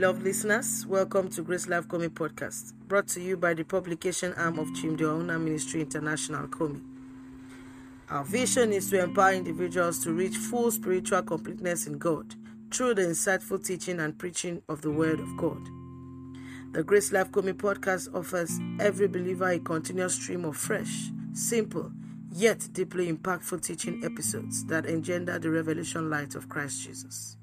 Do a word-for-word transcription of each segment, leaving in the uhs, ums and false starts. beloved listeners, welcome to Grace Life Comi podcast, brought to you by the publication arm of Chimdi Ohahuna Ministry International, Comi. Our vision is to empower individuals to reach full spiritual completeness in God through the insightful teaching and preaching of the Word of God. The Grace Life Comi podcast offers every believer a continuous stream of fresh, simple, yet deeply impactful teaching episodes that engender the revelation light of Christ Jesus.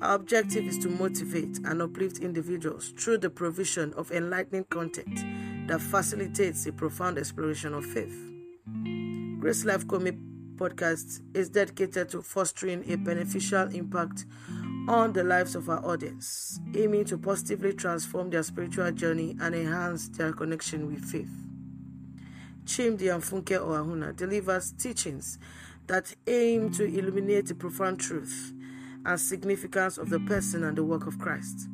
Our objective is to motivate and uplift individuals through the provision of enlightening content that facilitates a profound exploration of faith. Grace Life Comi podcast is dedicated to fostering a beneficial impact on the lives of our audience, aiming to positively transform their spiritual journey and enhance their connection with faith. Chimdi and Funke Ohahuna delivers teachings that aim to illuminate the profound truth and significance of the person and the work of Christ,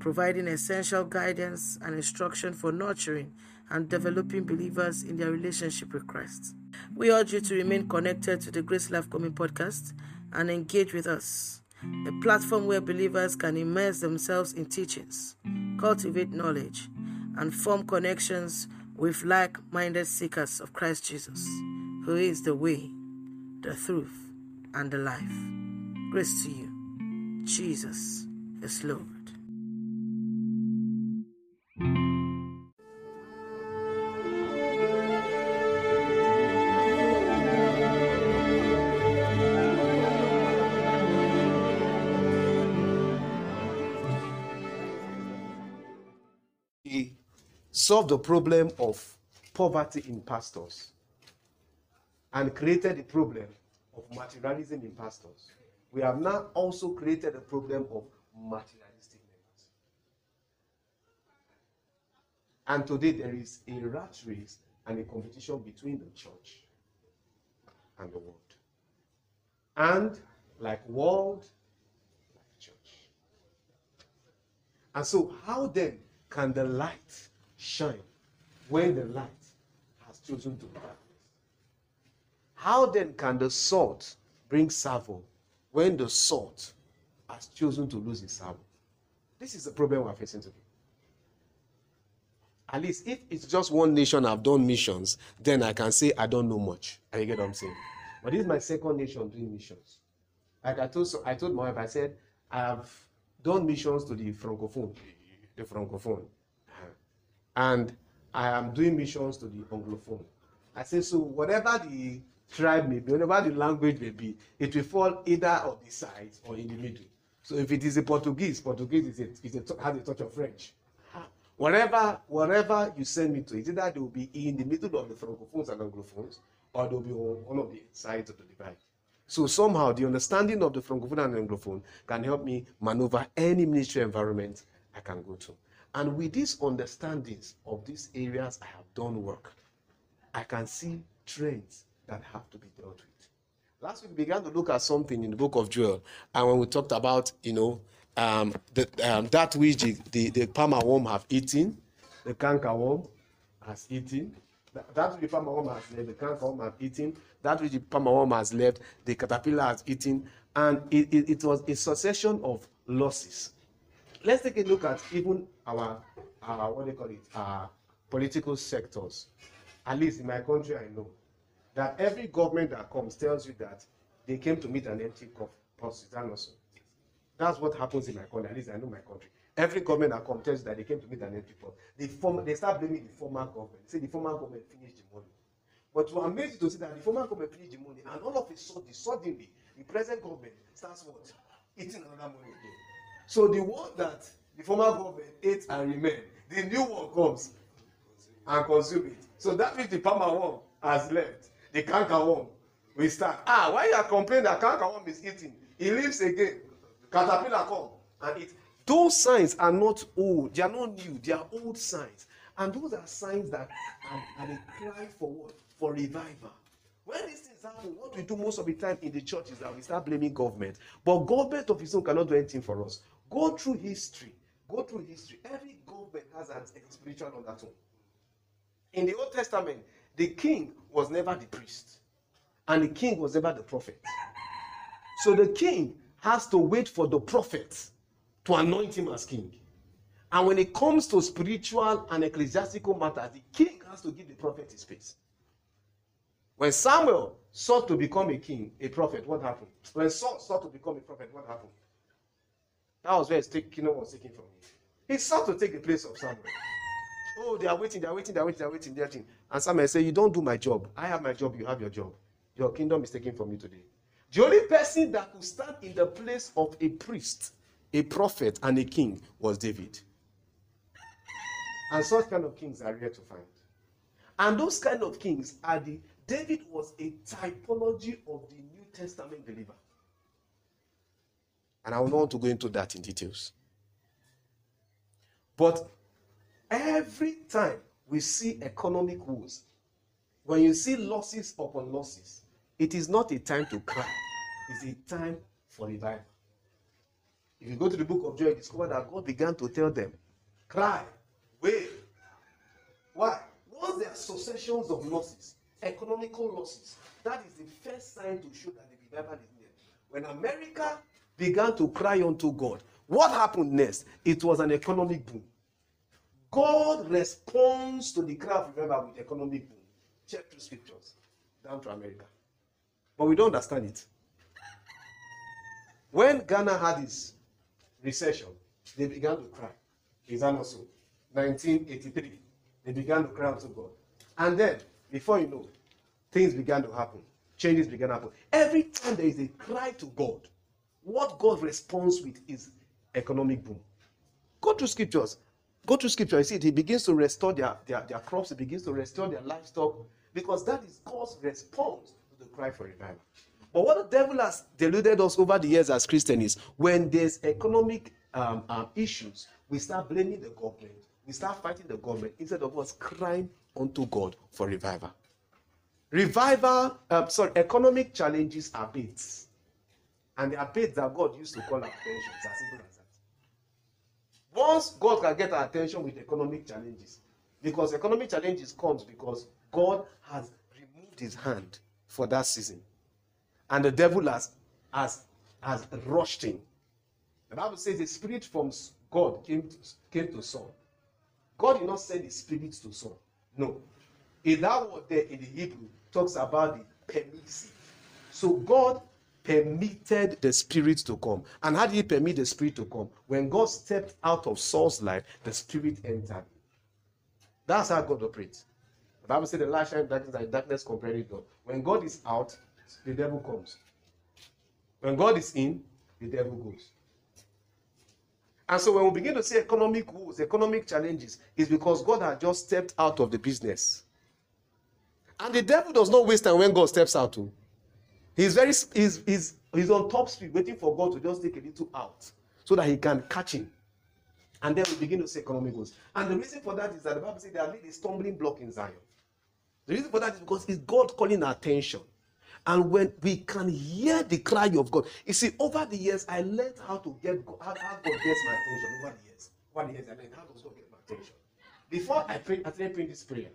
providing essential guidance and instruction for nurturing and developing believers in their relationship with Christ. We urge you to remain connected to the Grace Life Comi podcast and engage with us, a platform where believers can immerse themselves in teachings, cultivate knowledge, and form connections with like-minded seekers of Christ Jesus, who is the way, the truth, and the life. Grace to you. Jesus is Lord. He solved the problem of poverty in pastors and created the problem of materialism in pastors. We have now also created a problem of materialistic members. And today there is a rat race and a competition between the church and the world. And like world, like church. And so how then can the light shine when the light has chosen to darkness? How then can the salt bring savour when the salt has chosen to lose its savour? This is the problem we are facing today. At least if it's just one nation I've done missions, then I can say I don't know much. And you get what I'm saying? But this is my second nation doing missions. Like I told, so I told my wife, I said, I've done missions to the Francophone, the Francophone. And I am doing missions to the Anglophone. I said, so whatever the tribe may be, whatever the language may be, it will fall either on the sides or in the middle. So if it is a Portuguese, Portuguese is it, is it has a touch of French. Whatever, whatever you send me to, it's either they will be in the middle of the Francophones and Anglophones, or they will be on one of the sides of the divide. So somehow the understanding of the Francophone and Anglophone can help me maneuver any ministry environment I can go to. And with these understandings of these areas I have done work, I can see trends that have to be dealt with. Last week we began to look at something in the book of Joel, and when we talked about, you know, um, the, um, that which the, the, the palmer worm have eaten, the canker worm has eaten, that, that which the palmer worm has left, the canker worm has eaten, that which the palmer worm has left, the caterpillar has eaten, and it, it, it was a succession of losses. Let's take a look at even our, our what do you call it, our political sectors. At least in my country I know that every government that comes tells you that they came to meet an empty purse. That's what happens in my country. At least I know my country. Every government that comes tells you that they came to meet an empty purse. They, form, they start blaming the former government. They say the former government finished the money. But to amaze you to see that the former government finished the money, and all of a sudden, suddenly, the present government starts what? Eating another money again. So the one that the former government ate and remained, the new one comes and consumes it. So that means the palmer worm has left. The canker worm will start. Ah, why you are complaining that canker worm is eating? He leaves again. Caterpillar come and eat. Those signs are not old. They are not new. They are old signs. And those are signs that are a cry for what? For revival. When these things happen, what we do most of the time in the church is that we start blaming government. But government of its own cannot do anything for us. Go through history. Go through history. Every government has an spiritual undertone. In the Old Testament, the king was never the priest, and the king was never the prophet. So the king has to wait for the prophet to anoint him as king. And when it comes to spiritual and ecclesiastical matters, the king has to give the prophet his space. When Samuel sought to become a king, a prophet, what happened? When Saul sought to become a prophet, what happened? That was where his kingdom was taken from him. He sought to take the place of Samuel. Oh, they are waiting, they are waiting, they are waiting, they are waiting, they are waiting. And Samuel said, you don't do my job. I have my job, you have your job. Your kingdom is taken from you today. The only person that could stand in the place of a priest, a prophet, and a king was David. And such kind of kings are rare to find. And those kind of kings are the... David was a typology of the New Testament believer. And I will not want to go into that in details. But every time we see economic woes, when you see losses upon losses, it is not a time to cry. It's a time for revival. If you go to the book of Job, you discover that God began to tell them, cry, wail. Why? Once there are successions of losses, economical losses, that is the first sign to show that the revival is near. When America began to cry unto God, what happened next? It was an economic boom. God responds to the cry of revival with economic boom. Check through scriptures, down to America. But we don't understand it. When Ghana had its recession, they began to cry. Is that not so? nineteen eighty-three, they began to cry unto God. And then, before you know, things began to happen. Changes began to happen. Every time there is a cry to God, what God responds with is economic boom. Go to scriptures. Go to scripture. You see, it. He begins to restore their, their, their crops. He begins to restore their livestock. Because that is God's response to the cry for revival. But what the devil has deluded us over the years as Christians is, when there's economic um, um, issues, we start blaming the government. We start fighting the government instead of us crying unto God for revival. Revival, uh, sorry, economic challenges are baits. And they are baits that God used to call our attention. It's as simple as that. Once God can get our attention with economic challenges, because economic challenges comes because God has removed his hand for that season. And the devil has, has, has rushed in. The Bible says the spirit from God came to, came to Saul. God did not send his spirit to Saul. No. In that word there in the Hebrew talks about the permissive. So God permitted the spirit to come. And how did he permit the spirit to come? When God stepped out of Saul's life, the spirit entered. That's how God operates. The Bible says the light shines in darkness and darkness comprehended God. When God is out, the devil comes. When God is in, the devil goes. And so when we begin to see economic woes, economic challenges, it's because God had just stepped out of the business. And the devil does not waste time when God steps out too. He's very he's, he's, he's on top speed, waiting for God to just take a little out so that he can catch him. And then we begin to see economic woes. And the reason for that is that the Bible says there are a stumbling block in Zion. The reason for that is because it's God calling our attention. And when we can hear the cry of God, you see, over the years, I learned how to get God, how, how God gets my attention. Over the years, over the years, I learned how does God get my attention. Before I prayed, I started praying this prayer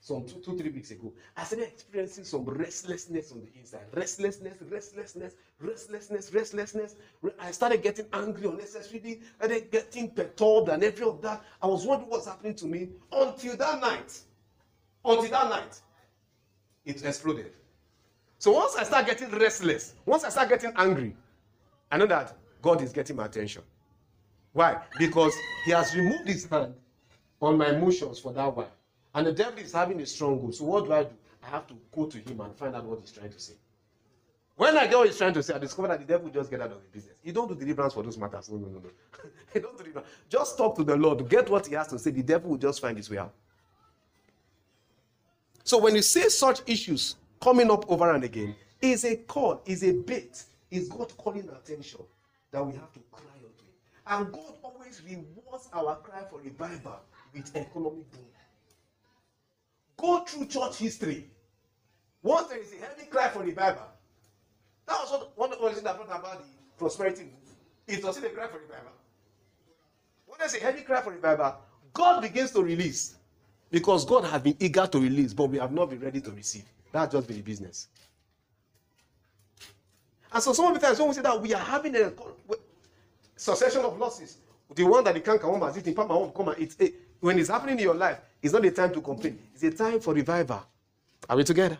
some two, two, three weeks ago. I started experiencing some restlessness on the inside, restlessness, restlessness, restlessness, restlessness. I started getting angry unnecessarily, and then getting perturbed and every of that. I was wondering what's happening to me until that night. Until that night, it exploded. So once I start getting restless, once I start getting angry, I know that God is getting my attention. Why? Because he has removed his hand on my emotions for that while. And the devil is having a stronghold. So what do I do? I have to go to him and find out what he's trying to say. When I get what he's trying to say, I discover that the devil just get out of the business. He don't do deliverance for those matters. No, no, no, no. He don't do deliverance. Just talk to the Lord. Get what he has to say. The devil will just find his way out. So when you see such issues coming up over and again, is a call, is a bait, is God calling attention that we have to cry unto him. And God always rewards our cry for revival with economic boom. Go through church history. Once there is a heavy cry for revival, that was what, one of the things that brought about the prosperity movement. It was still a cry for revival. When there's a heavy cry for revival, God begins to release. Because God has been eager to release, but we have not been ready to receive. That's just been the business. And so some of the times when we say that we are having a succession of losses. The one that you can't come home and sit, come home, come and eat. Hey, when it's happening in your life, it's not a time to complain. It's a time for revival. Are we together?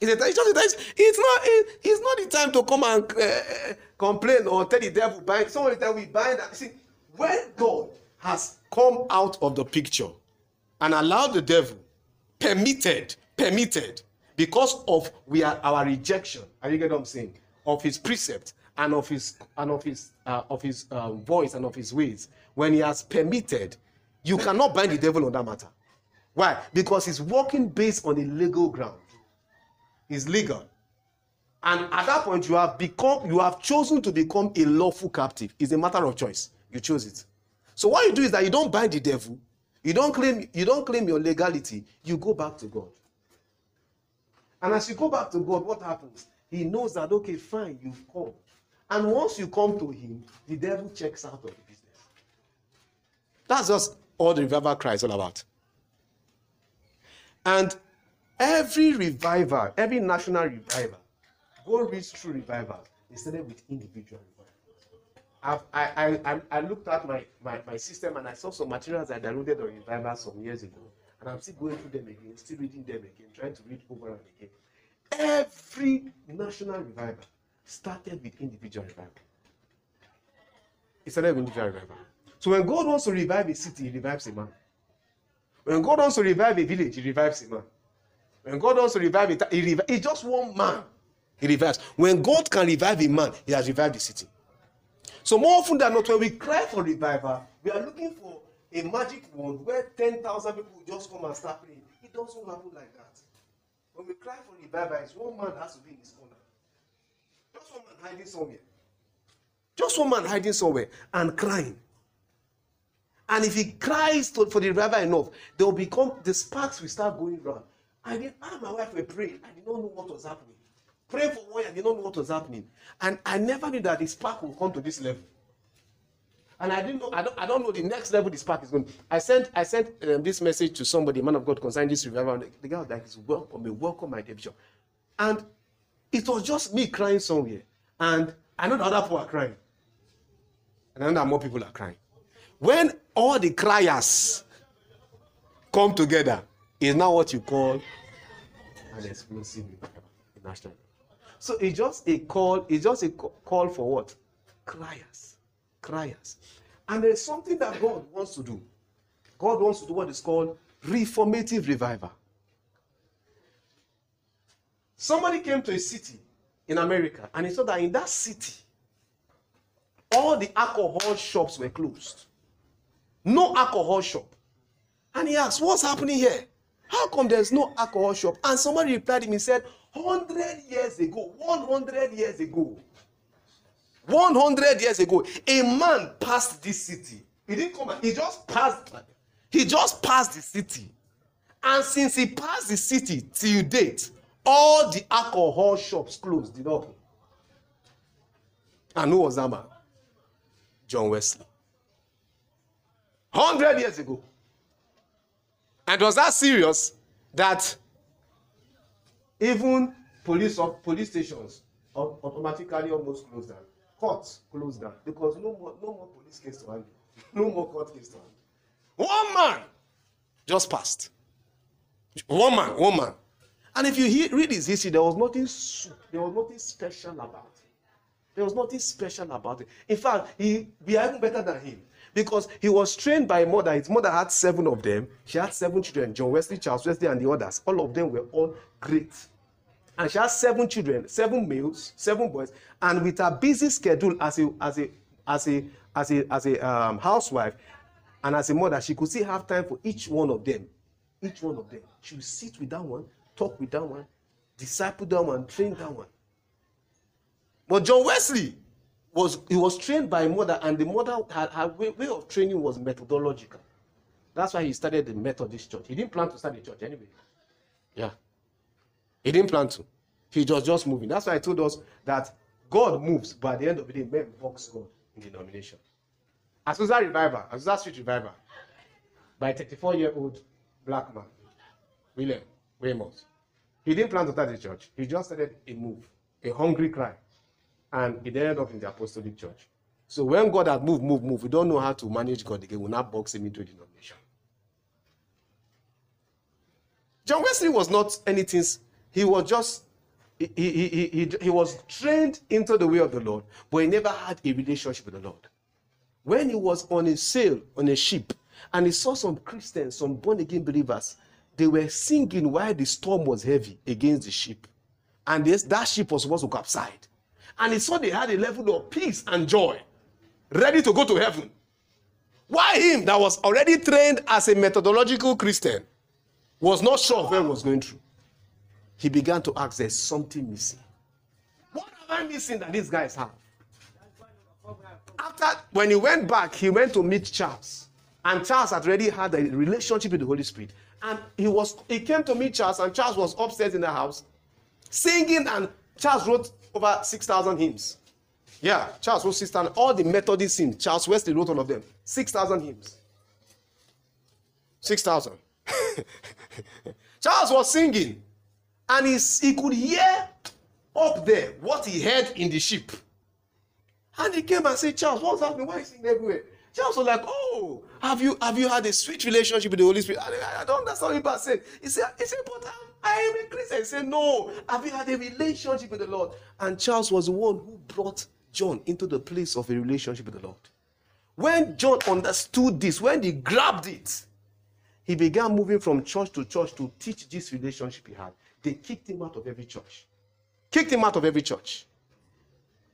It's, a, it's, just a time, it's, not, it, it's not the time to come and uh, complain or tell the devil, bind. Someone tell we bind that. See, when God has come out of the picture and allowed the devil, permitted, permitted, because of we are, our rejection, are you get what I'm saying, of his precept and of his, and of his, uh, of his uh, voice and of his ways, when he has permitted, you cannot bind the devil on that matter. Why? Because he's working based on a legal ground. Is legal, and at that point you have become, you have chosen to become a lawful captive. It's a matter of choice. You chose it. So what you do is that you don't bind the devil, you don't claim, you don't claim your legality. You go back to God, and as you go back to God, what happens? He knows that okay, fine, you've come, and once you come to Him, the devil checks out of the business. That's just all the revival cry is all about, and. Every revival, every national revival, God reads through revival. It started with individual revival. I, I, I, I looked at my, my, my system and I saw some materials I downloaded on revival some years ago. And I'm still going through them again, still reading them again, trying to read over and again. Every national revival started with individual revival. It started with individual revival. So when God wants to revive a city, He revives a man. When God wants to revive a village, He revives a man. When God wants to revive it, he rev it's just one man He revives. When God can revive a man, He has revived the city. So more often than not, when we cry for revival, we are looking for a magic wand where ten thousand people just come and start praying. It doesn't happen like that. When we cry for revival, it's one man has to be in his corner. Just one man hiding somewhere. Just one man hiding somewhere and crying. And if he cries to, for the revival enough, they will become, the sparks will start going round. I did, I and my wife were praying. I did not know what was happening. Pray for one, I did not know what was happening. And I never knew that the spark would come to this level. And I didn't know, I don't, I don't know the next level the spark is going to. I sent, I sent um, this message to somebody, a man of God, concerning this revival. The, the guy was like, welcome me, welcome my devotion. And it was just me crying somewhere. And I know the other people are crying. And I know that more people are crying. When all the criers come together, is now what you call an explosive national. So it's just a call, it's just a call for what? Criers. Criers. And there's something that God wants to do. God wants to do what is called reformative revival. Somebody came to a city in America and he saw that in that city, all the alcohol shops were closed. No alcohol shop. And he asked, what's happening here? How come there's no alcohol shop? And somebody replied him and said, one hundred years ago, one hundred years ago, one hundred years ago, a man passed this city. He didn't come back. He just passed. He just passed the city. And since he passed the city till date, all the alcohol shops closed, did not open. And who was that man? John Wesley. one hundred years ago. And was that serious that even police or police stations automatically almost closed down, courts closed down, because no more no more police case to handle, no more court case to handle. One man just passed. One man, one man. And if you hear, read his history, there was nothing there was nothing special about it. There was nothing special about it. In fact, he we are even better than him. Because he was trained by a mother. His mother had seven of them. She had seven children. John Wesley, Charles Wesley, and the others. All of them were all great. And she had seven children, seven males, seven boys. And with her busy schedule as a as a as a as a as a um, housewife and as a mother, she could still have time for each one of them. Each one of them. She would sit with that one, talk with that one, disciple that one, train that one. But John Wesley. Was, he was trained by a mother, and the mother, her, her way, way of training was methodological. That's why he started the Methodist church. He didn't plan to start a church anyway. Yeah. He didn't plan to. He was just moving. That's why I told us that God moves, but at the end of the day, men box God in the denomination. Azusa revival, Azusa street revival, by a thirty-four-year-old black man, William Seymour. He didn't plan to start a church. He just started a move, a hungry cry. And it ended up in the apostolic church. So when God had moved, moved, moved, we don't know how to manage God again. We'll not box him into a denomination. John Wesley was not anything. He was just, he, he, he, he, he was trained into the way of the Lord, but he never had a relationship with the Lord. When he was on a sail, on a ship, and he saw some Christians, some born-again believers, they were singing while the storm was heavy against the ship. And this, that ship was supposed to capsize. And he saw they had a level of peace and joy, ready to go to heaven. Why him that was already trained as a methodological Christian was not sure of where he was going through? He began to ask, there's something missing. What have I missing that these guys have? After, when he went back, he went to meet Charles. And Charles had already had a relationship with the Holy Spirit. And he was, he came to meet Charles, and Charles was upstairs in the house, singing, and Charles wrote over six thousand hymns. Yeah, Charles wrote six thousand. All the Methodist hymns, Charles Wesley wrote all of them. six thousand hymns. six thousand. Charles was singing, and he, he could hear up there what he heard in the ship. And he came and said, Charles, what's happening? Why are you singing everywhere? Charles was like, oh, have you, have you had a sweet relationship with the Holy Spirit? I, I don't understand what Pastor said. He said, he said, but I, I am a Christian. He said, no, have you had a relationship with the Lord? And Charles was the one who brought John into the place of a relationship with the Lord. When John understood this, when he grabbed it, he began moving from church to church to teach this relationship he had. They kicked him out of every church. Kicked him out of every church.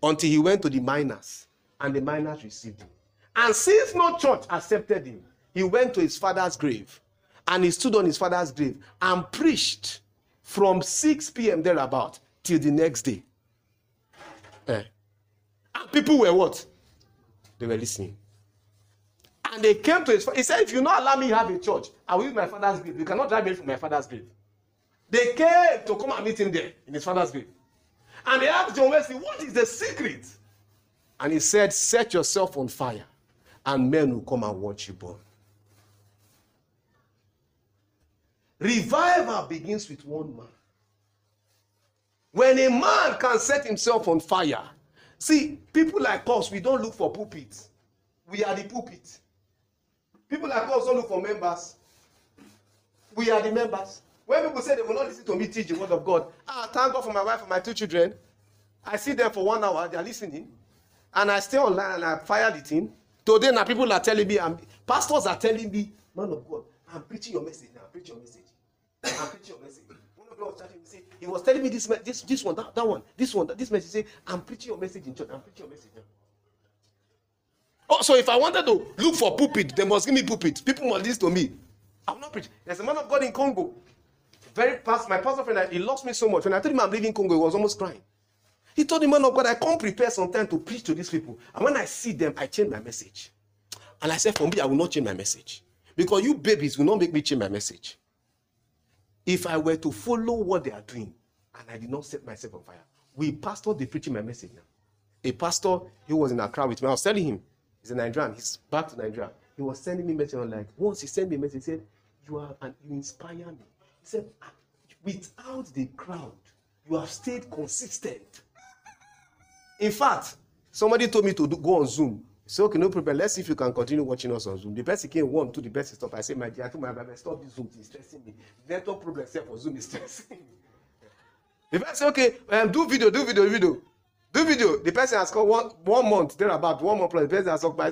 Until he went to the miners, and the miners received him. And since no church accepted him, he went to his father's grave, and he stood on his father's grave and preached from six p m thereabout till the next day. Eh. And people were what? They were listening. And they came to his father. He said, if you not allow me to have a church, I will use my father's grave. You cannot drive me from my father's grave. They came to come and meet him there in his father's grave. And they asked John Wesley, what is the secret? And he said, set yourself on fire, and men will come and watch you burn. Revival begins with one man. When a man can set himself on fire, see, people like us, we don't look for pulpits. We are the pulpit. People like us don't look for members. We are the members. When people say they will not listen to me teach the word of God, ah, thank God for my wife and my two children. I see them for one hour, they are listening. And I stay online and I fire the thing. Today now people are telling me, I'm, pastors are telling me, man of God, I'm preaching your message. I'm preaching your message. I'm preaching your message. One of God was chatting, he said, he was telling me this, this, this one, that, that one, this one, that, this message. He said, I'm preaching your message in church. I'm preaching your message. Oh, so if I wanted to look for pulpit, they must give me pulpit. People must listen to me. I will not preach. There's a man of God in Congo. Very past, my pastor friend, he lost me so much. When I told him I'm leaving Congo, he was almost crying. He told the man of God, I come prepare some time to preach to these people. And when I see them, I change my message. And I said, for me, I will not change my message. Because you babies will not make me change my message. If I were to follow what they are doing, and I did not set myself on fire, we pastor, they preaching my message now. A pastor, he was in Accra with me. I was telling him, he's a Nigerian, he's back to Nigeria. He was sending me a message. I was like, once he sent me a message, he said, you are, and you inspire me. He said, without the crowd, you have stayed consistent. In fact, somebody told me to do, go on Zoom. So okay, no problem. Let's see if you can continue watching us on Zoom. The person came one, two, the best stop. I said, my dear, I told my brother, stop this Zoom. It's stressing me. Network problem except for Zoom is stressing me. The person said, okay, um, do video, do video, video, do video. The person has come one, one month. There about one month plus. The person has come by.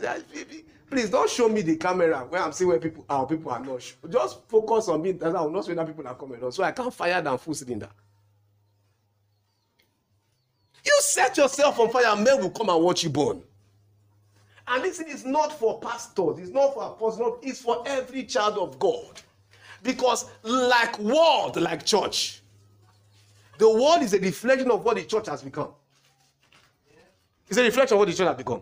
Please don't show me the camera where I'm seeing where people are. People are not. Just focus on me. That's how I'm not seeing that people are coming on. So I can't fire than full cylinder. You set yourself on fire, men will come and watch you burn. And this is not for pastors, it's not for apostles, it's for every child of God. Because like world, like church, the world is a reflection of what the church has become. It's a reflection of what the church has become.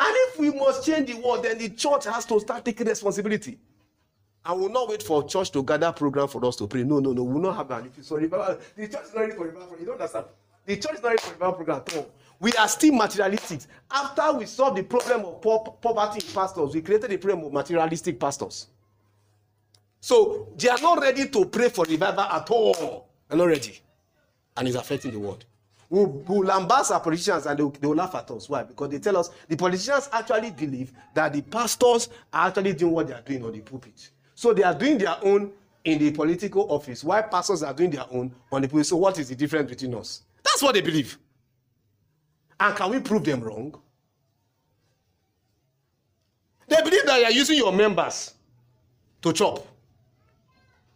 And if we must change the world, then the church has to start taking responsibility. I will not wait for church to gather program for us to pray. No, no, no, we will not have that. If you sorry, the church is not ready for revival. You don't understand. The church is not ready for revival program at all. We are still materialistic. After we solved the problem of poverty in pastors, we created the problem of materialistic pastors. So they are not ready to pray for revival at all. They're not ready. And it's affecting the world. We'll, we'll lambast our politicians and they'll, they'll laugh at us. Why? Because they tell us the politicians actually believe that the pastors are actually doing what they are doing on the pulpit. So they are doing their own in the political office, while pastors are doing their own on the pulpit. So what is the difference between us? That's what they believe. And can we prove them wrong? They believe that you are using your members to chop.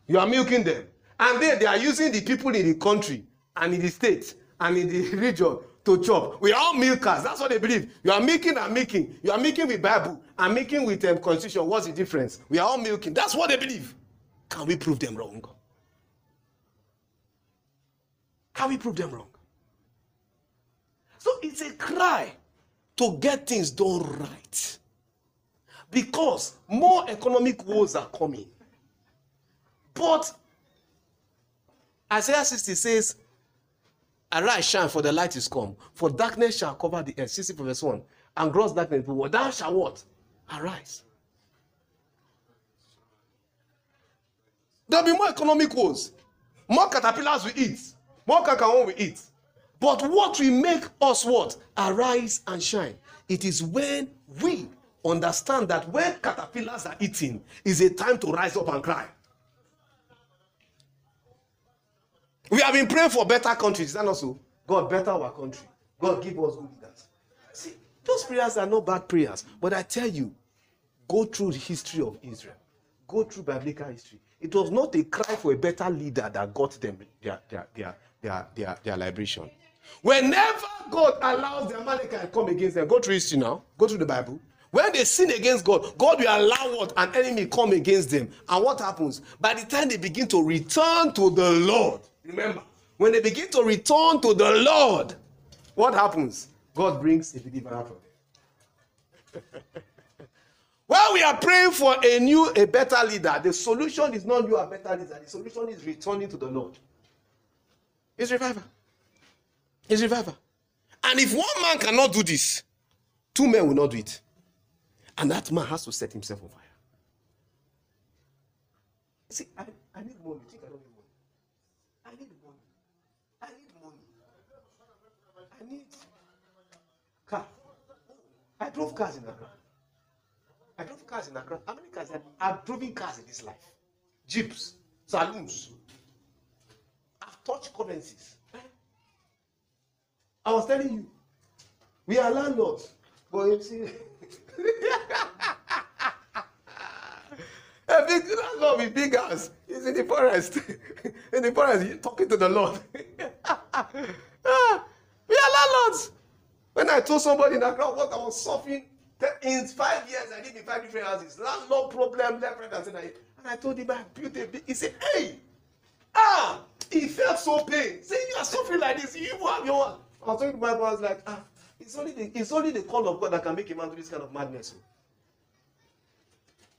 You are milking them. And they, they are using the people in the country and in the state and in the region to chop. We are all milkers. That's what they believe. You are milking and milking. You are milking with Bible and milking with um, constitution. What's the difference? We are all milking. That's what they believe. Can we prove them wrong? Can we prove them wrong? So it's a cry to get things done right. Because more economic woes are coming. But Isaiah sixty says, arise, shine, for the light is come. For darkness shall cover the earth. sixty verse one. And gross darkness, but thou shalt what? Arise. There'll be more economic woes. More caterpillars we eat. More cacao we eat. But what will make us what? Arise and shine. It is when we understand that when caterpillars are eating, is a time to rise up and cry. We have been praying for better countries. Is that not so? God, better our country. God, give us good leaders. See, those prayers are not bad prayers. But I tell you, go through the history of Israel. Go through biblical history. It was not a cry for a better leader that got them their, their, their, their, their, their liberation. Whenever God allows the Amalekites to come against them, go through history now. Go through the Bible. When they sin against God, God will allow what? An enemy come against them. And what happens? By the time they begin to return to the Lord, remember, when they begin to return to the Lord, what happens? God brings a deliverer from them. While we are praying for a new, a better leader, the solution is not you a better leader. The solution is returning to the Lord. It's revival. It's revival. And if one man cannot do this, two men will not do it. And that man has to set himself on fire. See, I, I need money. I don't need money. I need money. I need money. I need car. I drove cars in Accra. I drove cars in Accra. How many cars? I've driven cars in this life. Jeeps, saloons. I've touched currencies. I was telling you, we are landlords. But you see. A big landlord with big house is in the forest. In the forest, you're talking to the Lord. We are landlords. When I told somebody in the crowd what I was suffering, in five years I lived in five different houses. Landlord problem, left, right, and center. And I told him I built a big. He said, "Hey, ah!" He felt so pain. Saying you are suffering like this, you have your own. I was talking to my boy. I was like, ah. It's only, the, it's only the call of God that can make a man do this kind of madness.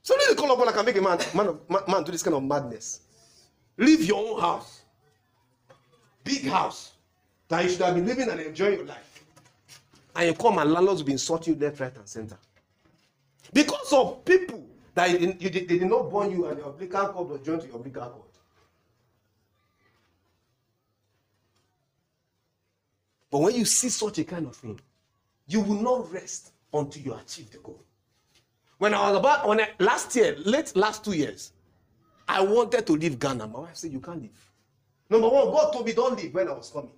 It's only the call of God that can make a man, man, of, man, man do this kind of madness. Leave your own house. Big house. That you should have been living and enjoying your life. And you come and landlords will be insulting you left, right, and center. Because of people that you, you, they, they did not born you and your umbilical cord was joined to your umbilical cord. But when you see such a kind of thing, you will not rest until you achieve the goal. When I was about, when I, last year, late last two years, I wanted to leave Ghana. My wife said, you can't leave. Number one, God told me, don't leave when I was coming.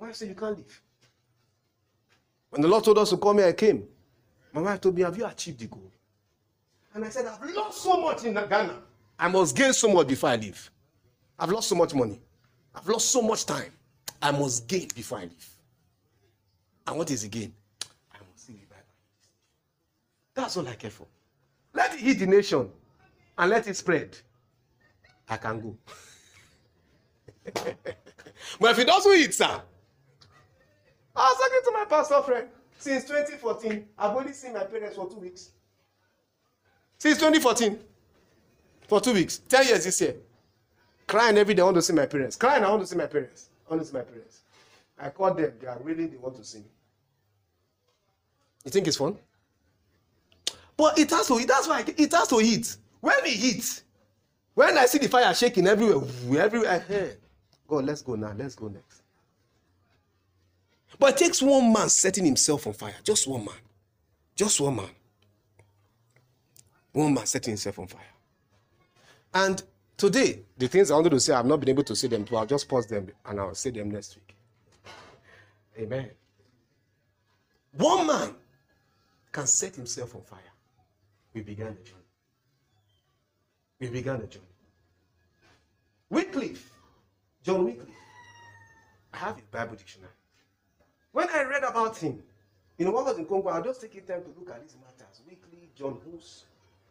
My wife said, you can't leave. When the Lord told us to come here, I came. My wife told me, have you achieved the goal? And I said, I've lost so much in Ghana. I must gain so much before I leave. I've lost so much money. I've lost so much time. I must gain before I leave. And what is the gain? I must see the Bible. That's all I care for. Let it hit the nation and let it spread. I can go. But if it doesn't hit, sir. I was talking to my pastor friend. Since twenty fourteen, I've only seen my parents for two weeks. Since twenty fourteen, for two weeks, ten years this year. Crying every day, I want to see my parents. Crying, I want to see my parents. Honestly, my parents. I called them. They are really, they want to see me. You think it's fun? But it has to hit. That's why it has to hit. When it hits, when I see the fire shaking everywhere, everywhere, hey, God, let's go now. Let's go next. But it takes one man setting himself on fire. Just one man. Just one man. One man setting himself on fire. And today, the things I wanted to say, I've not been able to say them, so I'll just pause them and I'll say them next week. Amen. One man can set himself on fire. We began a journey. We began a journey. Wycliffe, John Wycliffe, I have a Bible dictionary. When I read about him, you know, when I was in Congo, I'll just take time to look at these matters. Wycliffe, John Hus.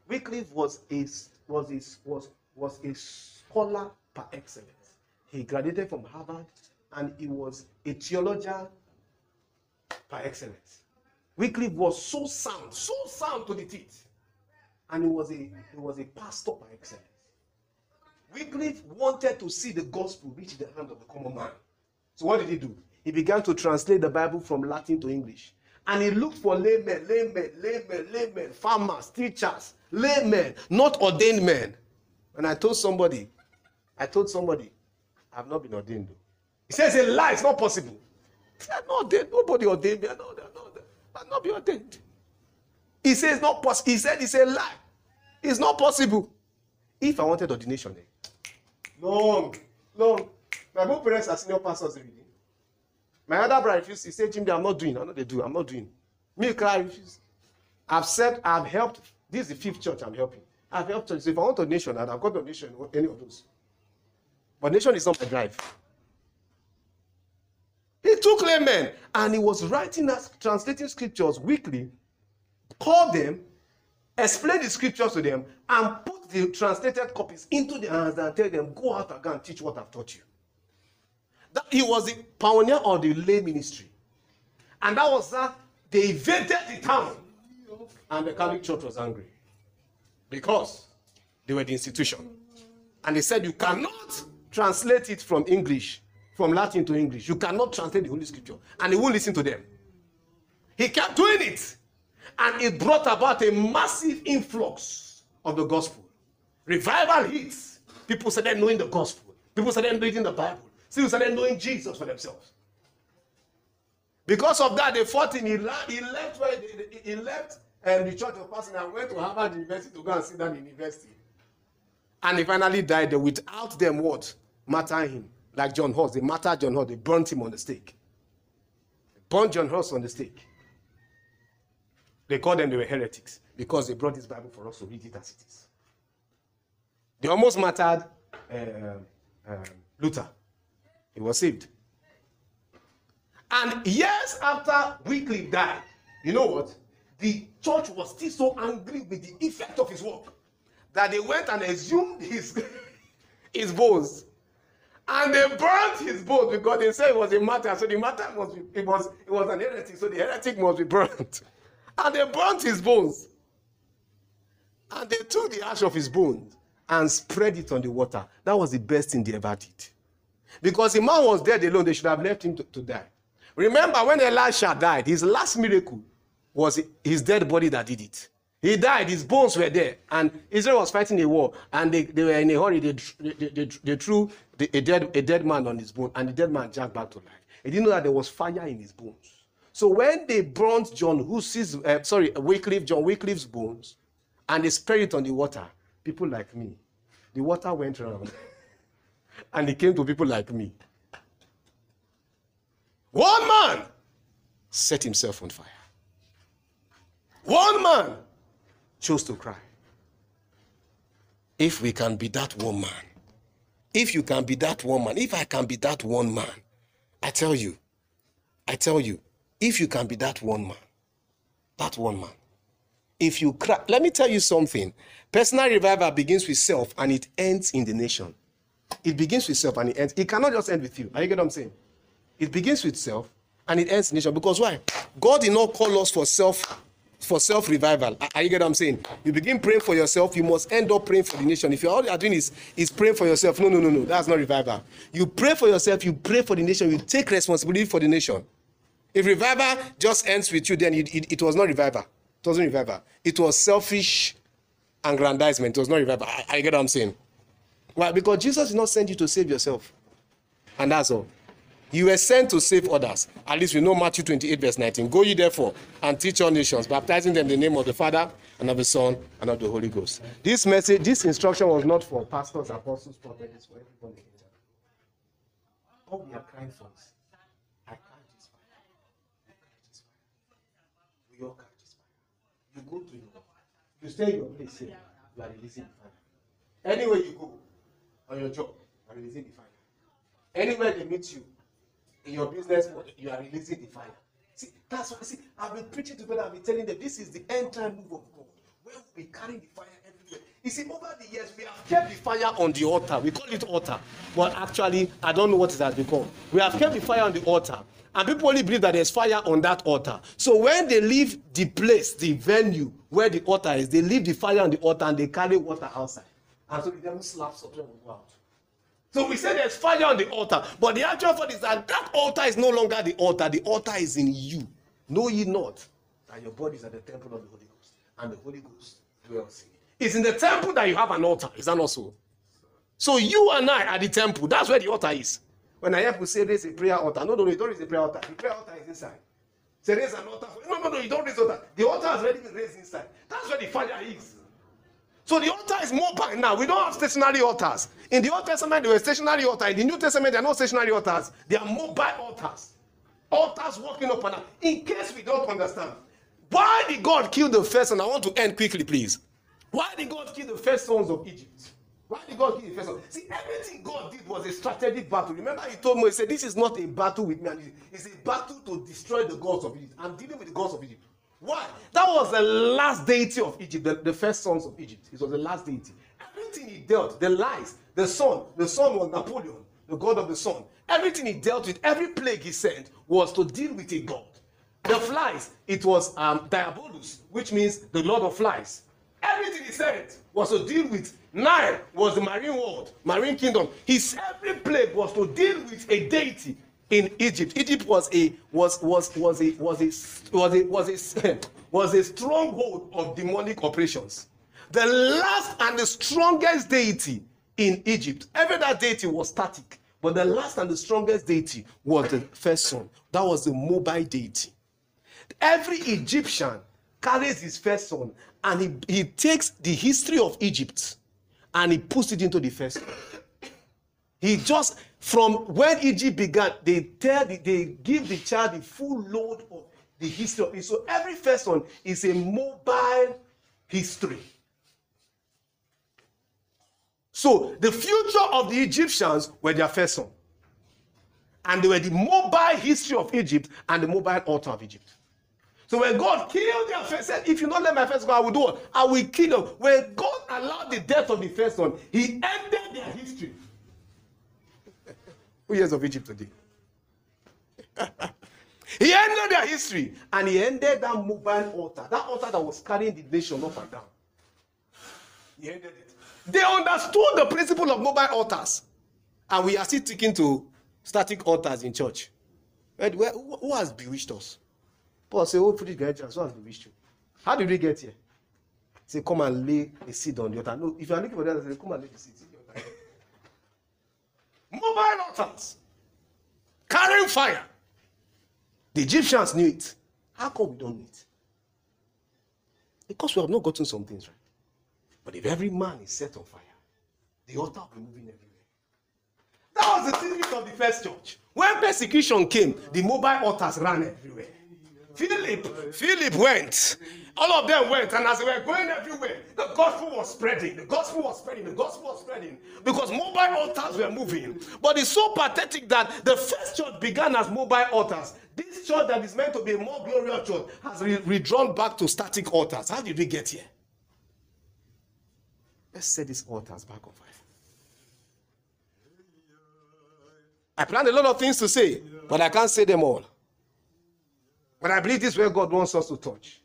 Wycliffe was a, was, a, was, was a scholar par excellence. He graduated from Harvard and he was a theologian par excellence. Wycliffe was so sound, so sound to the teeth. And he was a, he was a pastor by excellence. Wycliffe wanted to see the gospel reach the hand of the common man. So what did he do? He began to translate the Bible from Latin to English. And he looked for laymen, laymen, laymen, laymen, farmers, teachers, laymen, not ordained men. And I told somebody, I told somebody, I've not been ordained though. He says a lie, it's not possible. I'm not ordained. Nobody ordained me. I know that. I'll not be ordained. He says it's not possible. He said it's a lie. It's not possible. If I wanted ordination, eh? Long, long. My both parents are senior pastors already. My other brother refused. He said, Chimdi, I'm not doing. I know they do. I'm not doing. Me, I refuse. I've said I've helped. This is the fifth church I'm helping. I've helped church. So if I want ordination, and I've got ordination, any of those. But nation is not my drive. He took laymen and he was writing us, translating scriptures weekly, called them, explained the scriptures to them, and put the translated copies into their hands and tell them, go out again and teach what I've taught you. That he was the pioneer of the lay ministry. And that was that they invaded the town. And the Catholic Church was angry because they were the institution. And they said, you cannot translate it from English. From Latin to English, you cannot translate the Holy Scripture, and he won't listen to them. He kept doing it, and it brought about a massive influx of the gospel. Revival hits. People started knowing the gospel. People started reading the Bible. People started knowing Jesus for themselves. Because of that, they fought him. He left. He left. He left um, the church of Pastor and went to Harvard University to go and sit down in university. And he finally died there without them what mattering him. Like John Hus, they martyred John Hus, they burnt him on the stake. They burnt John Hus on the stake. They called them, they were heretics because they brought this Bible for us to read it as it is. They almost martyred uh, uh, Luther. He was saved. And years after Wycliffe died, you know what? The church was still so angry with the effect of his work that they went and exhumed his, his bones. And they burnt his boat because they said it was a martyr. So the martyr must be, it was, it was an heretic. So the heretic must be burnt. And they burnt his bones. And they took the ash of his bones and spread it on the water. That was the best thing they ever did. Because the man was dead alone. They should have left him to, to die. Remember when Elisha died, his last miracle was his dead body that did it. He died. His bones were there. And Israel was fighting a war. And they, they were in a hurry. They, they, they, they threw the, a, dead, a dead man on his bone. And the dead man jacked back to life. He didn't know that there was fire in his bones. So when they burnt John Hus's, uh, sorry, Wycliffe, John Wycliffe's bones, and they spread it on the water, people like me, the water went around. And it came to people like me. One man set himself on fire. One man chose to cry. If we can be that one man, if you can be that one man, if I can be that one man, I tell you, I tell you, if you can be that one man, that one man, if you cry, let me tell you something. Personal revival begins with self and it ends in the nation. It begins with self and it ends. It cannot just end with you. Are you getting what I'm saying? It begins with self and it ends in the nation. Because why? God did not call us for self for self-revival. Are you getting what I'm saying? You begin praying for yourself, you must end up praying for the nation. If you're all you're doing is, is praying for yourself, no, no, no, no, that's not revival. You pray for yourself, you pray for the nation, you take responsibility for the nation. If revival just ends with you, then it, it, it was not revival. It wasn't revival. It was selfish aggrandizement. It was not revival. Are you getting what I'm saying? Why? Because Jesus did not send you to save yourself. And that's all. You were sent to save others. At least we know Matthew twenty-eight, verse nineteen. Go ye therefore and teach all nations, baptizing them in the name of the Father and of the Son and of the Holy Ghost. This message, this instruction was not for pastors, apostles, prophets, for everybody. All we are crying for is, I can't this fire. I can't this fire. We all can't this fire. You go to your home. You stay in your place safe. You are releasing the fire. Anywhere you go, on your job, you are releasing the fire. Anywhere they meet you, in your business, you are releasing the fire. See, that's what I see. I've been preaching to people, I've been telling them this is the end time move of God. Where we'll be carrying the fire everywhere. You see, over the years, we have kept the fire on the altar. We call it altar. But actually, I don't know what it has become. We have kept the fire on the altar. And people only believe that there's fire on that altar. So when they leave the place, the venue where the altar is, they leave the fire on the altar and they carry water outside. And so the devil slaps something and go out. So we say there's fire on the altar, but the actual fact is that that altar is no longer the altar. The altar is in you. Know ye not that your body is at the temple of the Holy Ghost, and the Holy Ghost dwells in you. It's in the temple that you have an altar. Is that not so? So you and I are the temple. That's where the altar is. When I hear people say there's a prayer altar, no, no, no, you don't raise a prayer altar. The prayer altar is inside. Say there's an altar. For... No, no, no, you don't raise altar. The altar has already been raised inside. That's where the fire is. So the altar is more back now. We don't have stationary altars. In the Old Testament, they were stationary altars. In the New Testament, they are not stationary altars. They are mobile altars. Altars walking up and down. In case we don't understand, why did God kill the first son? I want to end quickly, please. Why did God kill the first sons of Egypt? Why did God kill the first sons? See, everything God did was a strategic battle. Remember, He told me, He said, "This is not a battle with me. It's a battle to destroy the gods of Egypt. I'm dealing with the gods of Egypt." Why? That was the last deity of Egypt, the, the first sons of Egypt. It was the last deity. Everything he dealt, the lies, the sun. The sun was Napoleon, the god of the sun. Everything he dealt with, every plague he sent was to deal with a god. The flies, it was um, Diabolus, which means the lord of flies. Everything he sent was to deal with. Nile was the marine world, marine kingdom. His every plague was to deal with a deity. In Egypt, Egypt was a was was was a was a was a was a was a stronghold of demonic operations. The last and the strongest deity in Egypt. Every that deity was static, but the last and the strongest deity was the first son. That was the mobile deity. Every Egyptian carries his first son, and he, he takes the history of Egypt and he puts it into the first son. He just From when Egypt began, they tell the, they give the child the full load of the history of it. So every first one is a mobile history. So the future of the Egyptians were their first son. And they were the mobile history of Egypt and the mobile altar of Egypt. So when God killed their first son, if you not let my first go, I will do it. I will kill them. When God allowed the death of the first son, He ended their history. Years of Egypt today. He ended their history and he ended that mobile altar, that altar that was carrying the nation up and down. He ended it. They understood the principle of mobile altars, and we are still sticking to static altars in church. Right? Where, who, who has bewitched us? Paul said, "Oh, pretty graduates, who has bewitched you? How did we get here?" He said, "Come and lay a seed on the altar." No, if you are looking for that, say, "Come and lay the seed." Mobile altars carrying fire. The Egyptians knew it. How come we don't know it? Because we have not gotten some things right. But if every man is set on fire, the altar will be moving everywhere. That was the secret of the first church. When persecution came, the mobile altars ran everywhere. Philip, Philip went. All of them went, and as they were going everywhere, the gospel was spreading. The gospel was spreading. The gospel was spreading because mobile altars were moving. But it's so pathetic that the first church began as mobile altars. This church that is meant to be a more glorious church has re redrawn back to static altars. How did we get here? Let's set these altars back on fire. I planned a lot of things to say, but I can't say them all. But I believe this is where God wants us to touch.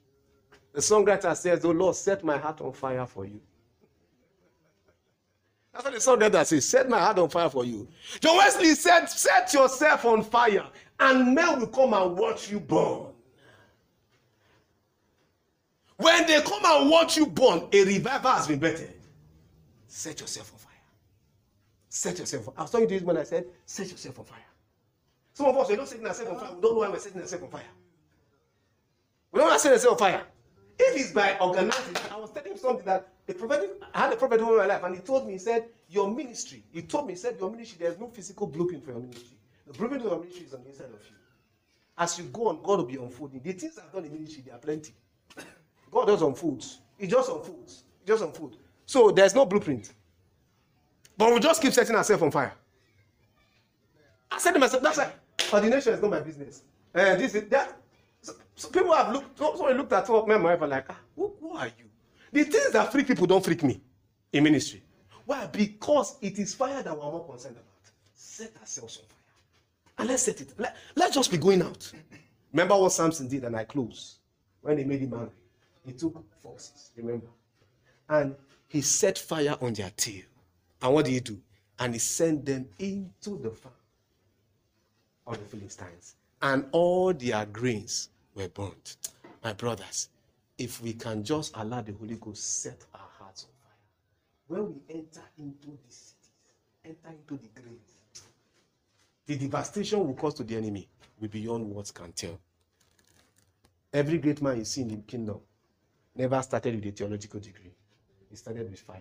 The songwriter says, "Oh Lord, set my heart on fire for you." That's what the songwriter says, "Set my heart on fire for you." John Wesley said, "Set yourself on fire, and men will come and watch you burn." When they come and watch you burn, a revival has been bettered. Set yourself on fire. Set yourself on fire. I was talking to you when I said, "Set yourself on fire." Some of us, we don't set ourselves on fire. We don't know why we're setting ourselves on fire. We don't want to set ourselves on fire. If it's by organizing, I was telling him something that the prophet, I had a prophet over my life, and he told me, he said, your ministry, he told me, he said, your ministry, there's no physical blueprint for your ministry. The blueprint of your ministry is on the inside of you. As you go on, God will be unfolding. The things I've done in ministry, they are plenty. God does unfolds. He just unfolds. He just unfolds. So there's no blueprint. But we just keep setting ourselves on fire. I said to myself, that's like, ordination is not my business. And this is that. So, so people have looked, so I looked at all men, my wife, like, ah, who, who are you? The things that freak people don't freak me in ministry. Why? Because it is fire that we're more concerned about. Set ourselves on fire. And let's set it. Let, let's just be going out. Remember what Samson did, and I close. When they made him angry, he took forces, remember? And he set fire on their tail. And what did he do? And he sent them into the farm of the Philistines. And all their grains were burnt. My brothers, if we can just allow the Holy Ghost set our hearts on fire, when we enter into the cities, enter into the grains, the devastation will cause to the enemy will be beyond words can tell. Every great man you see in the kingdom never started with a theological degree. He started with fire.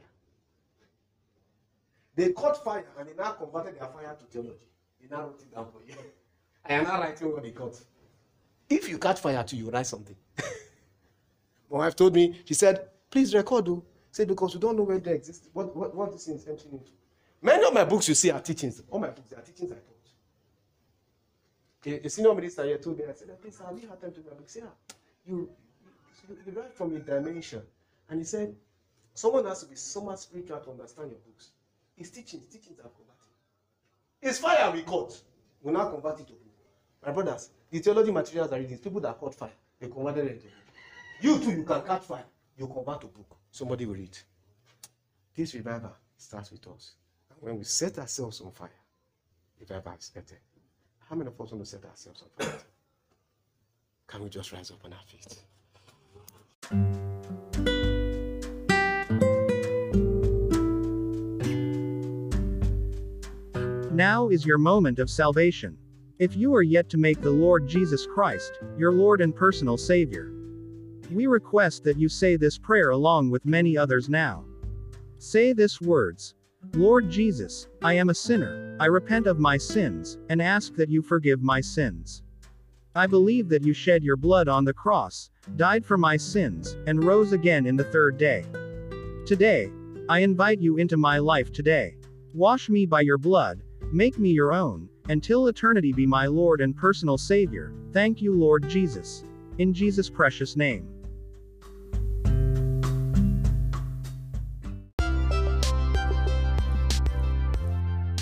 They caught fire and they now converted their fire to theology. They now wrote it down for you. I am not writing what they caught. If you catch fire too, you write something. My wife told me, she said, please record, though. Say, because you don't know where they exist, what, what, what this thing is emptying into. Many of my books you see are teachings. All my books are teachings I taught. A, a senior minister here told me, I said, please, have you had time to do my book? He said, you, you, you write from a dimension. And he said, someone has to be so much spiritual to understand your books. It's teachings, teachings are converted. It's fire we caught. We now convert it to book. My brothers, the theology materials are readings. People that caught fire, they converted it to book. You too, you can catch fire. You convert to book. Somebody will read. This revival starts with us. When we set ourselves on fire, revival is expected. How many of us want to set ourselves on fire? Can we just rise up on our feet? Now is your moment of salvation. If you are yet to make the Lord Jesus Christ your Lord and personal Savior, we request that you say this prayer along with many others now. Say these words: Lord Jesus, I am a sinner, I repent of my sins, and ask that you forgive my sins. I believe that you shed your blood on the cross, died for my sins, and rose again in the third day. Today, I invite you into my life today. Wash me by your blood, make me your own, until eternity be my Lord and personal Savior. Thank you, Lord Jesus. In Jesus' precious name.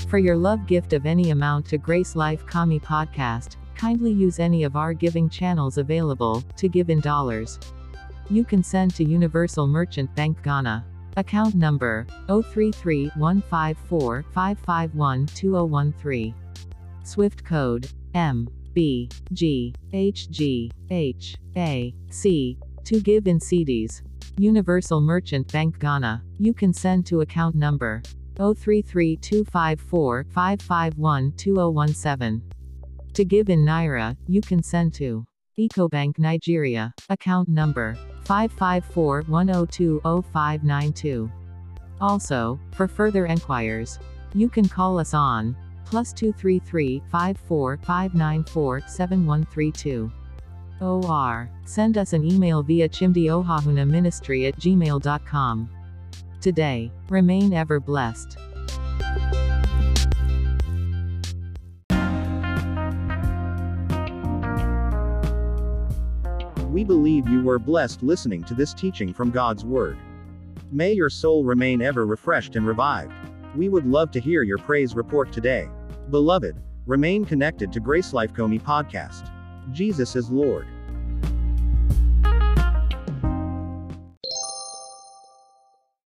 For your love gift of any amount to Grace Life Comi podcast, kindly use any of our giving channels available to give in dollars. You can send to Universal Merchant Bank Ghana. Account number zero three three one five four five five one two zero one three. Swift code M B G H G H A C. To give in C Ds. Universal Merchant Bank Ghana. You can send to account number zero three three two five four five five one two zero one seven. To give in Naira, you can send to EcoBank Nigeria. Account number five five four one zero two zero five nine two. Also, for further enquiries, you can call us on plus two three three five four five nine four seven one three two or send us an email via Chimdi Ohahuna Ministry at gmail dot com. Today, remain ever blessed. We believe you were blessed listening to this teaching from God's Word. May your soul remain ever refreshed and revived. We would love to hear your praise report today. Beloved, remain connected to Grace Life Comi podcast. Jesus is Lord.